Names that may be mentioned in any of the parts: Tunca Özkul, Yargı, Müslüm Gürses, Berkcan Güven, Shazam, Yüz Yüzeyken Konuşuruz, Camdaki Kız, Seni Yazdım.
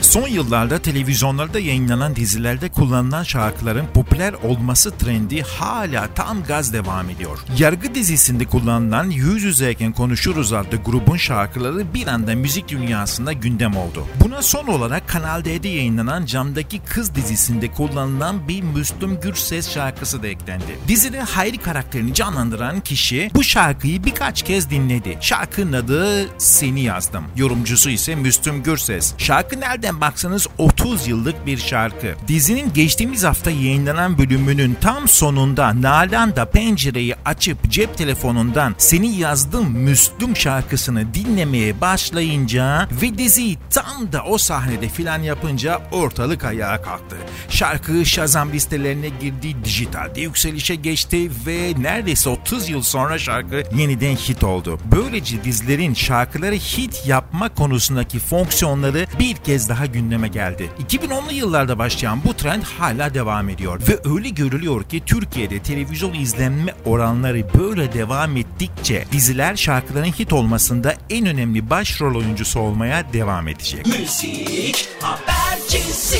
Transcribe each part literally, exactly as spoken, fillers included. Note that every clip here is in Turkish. Son yıllarda televizyonlarda yayınlanan dizilerde kullanılan şarkıların popüler olması trendi hala tam gaz devam ediyor. Yargı dizisinde kullanılan Yüz Yüzeyken Konuşuruz adlı grubun şarkıları bir anda müzik dünyasında gündem oldu. Buna son olarak Kanal D'de yayınlanan Camdaki Kız dizisinde kullanılan bir Müslüm Gürses şarkısı da eklendi. Dizide Hayri karakterini canlandıran kişi bu şarkıyı birkaç kez dinledi. Şarkının adı Seni Yazdım. Yorumcusu ise Müslüm Gürses. Şarkı nereden baksanız otuz yıllık bir şarkı. Dizinin geçtiğimiz hafta yayınlanan bölümünün tam sonunda Nalan da pencereyi açıp cep telefonundan Seni Yazdım Müslüm şarkısını dinlemeye başlayınca ve diziyi tam da o sahnede filan yapınca ortalık ayağa kalktı. Şarkı Shazam listelerine girdi, dijitalde yükselişe geçti ve neredeyse otuz yıl sonra şarkı yeniden hit oldu. Böylece dizilerin şarkıları hit yapma konusundaki fonksiyonları bir kez daha gündeme geldi. iki bin onlu yıllarda başlayan bu trend hala devam ediyor ve öyle görülüyor ki Türkiye'de televizyon izlenme oranları böyle devam ettikçe diziler şarkıların hit olmasında en önemli başrol oyuncusu olmaya devam edecek. Müzik habercisi.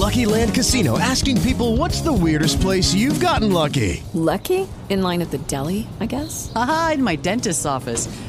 Lucky Land Casino asking people what's the weirdest place you've gotten lucky? Lucky? In line at the deli, I guess? Aha, in my dentist's office.